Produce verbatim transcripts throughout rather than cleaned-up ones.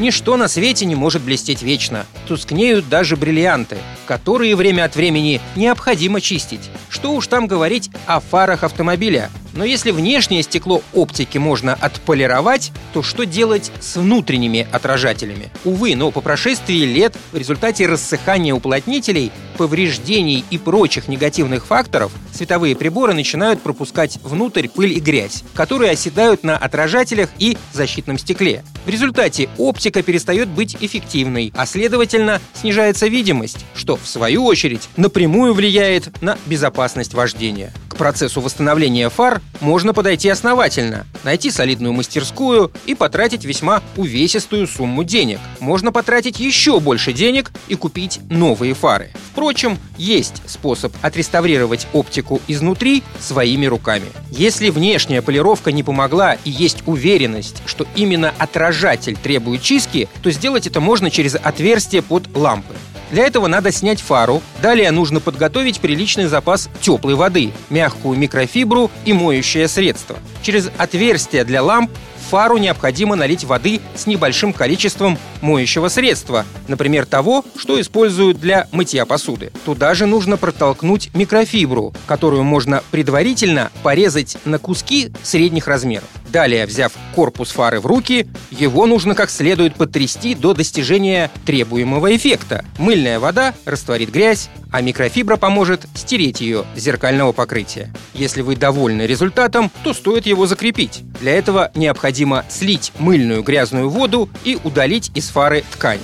Ничто на свете не может блестеть вечно. Тускнеют даже бриллианты, которые время от времени необходимо чистить. Что уж там говорить о фарах автомобиля. Но если внешнее стекло оптики можно отполировать, то что делать с внутренними отражателями? Увы, но по прошествии лет в результате рассыхания уплотнителей, повреждений и прочих негативных факторов световые приборы начинают пропускать внутрь пыль и грязь, которые оседают на отражателях и защитном стекле. В результате оптика перестает быть эффективной, а следовательно снижается видимость, что в свою очередь напрямую влияет на безопасность вождения. К процессу восстановления фар можно подойти основательно, найти солидную мастерскую и потратить весьма увесистую сумму денег. Можно потратить еще больше денег и купить новые фары. Впрочем, есть способ отреставрировать оптику изнутри своими руками. Если внешняя полировка не помогла и есть уверенность, что именно отражатель требует чистки, то сделать это можно через отверстие под лампы. Для этого надо снять фару, далее нужно подготовить приличный запас теплой воды, мягкую микрофибру и моющее средство. Через отверстие для ламп в фару необходимо налить воды с небольшим количеством моющего средства, например, того, что используют для мытья посуды. Туда же нужно протолкнуть микрофибру, которую можно предварительно порезать на куски средних размеров. Далее, взяв корпус фары в руки, его нужно как следует потрясти до достижения требуемого эффекта. Мыльная вода растворит грязь, а микрофибра поможет стереть ее с зеркального покрытия. Если вы довольны результатом, то стоит его закрепить. Для этого необходимо слить мыльную грязную воду и удалить из фары ткань.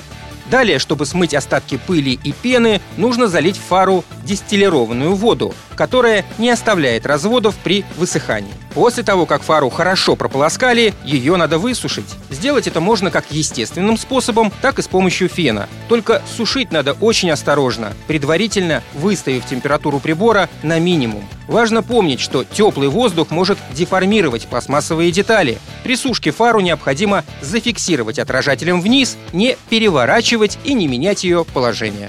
Далее, чтобы смыть остатки пыли и пены, нужно залить в фару дистиллированную воду, которая не оставляет разводов при высыхании. После того, как фару хорошо прополоскали, ее надо высушить. Сделать это можно как естественным способом, так и с помощью фена. Только сушить надо очень осторожно, предварительно выставив температуру прибора на минимум. Важно помнить, что теплый воздух может деформировать пластмассовые детали. При сушке фару необходимо зафиксировать отражателем вниз, не переворачивать и не менять ее положение.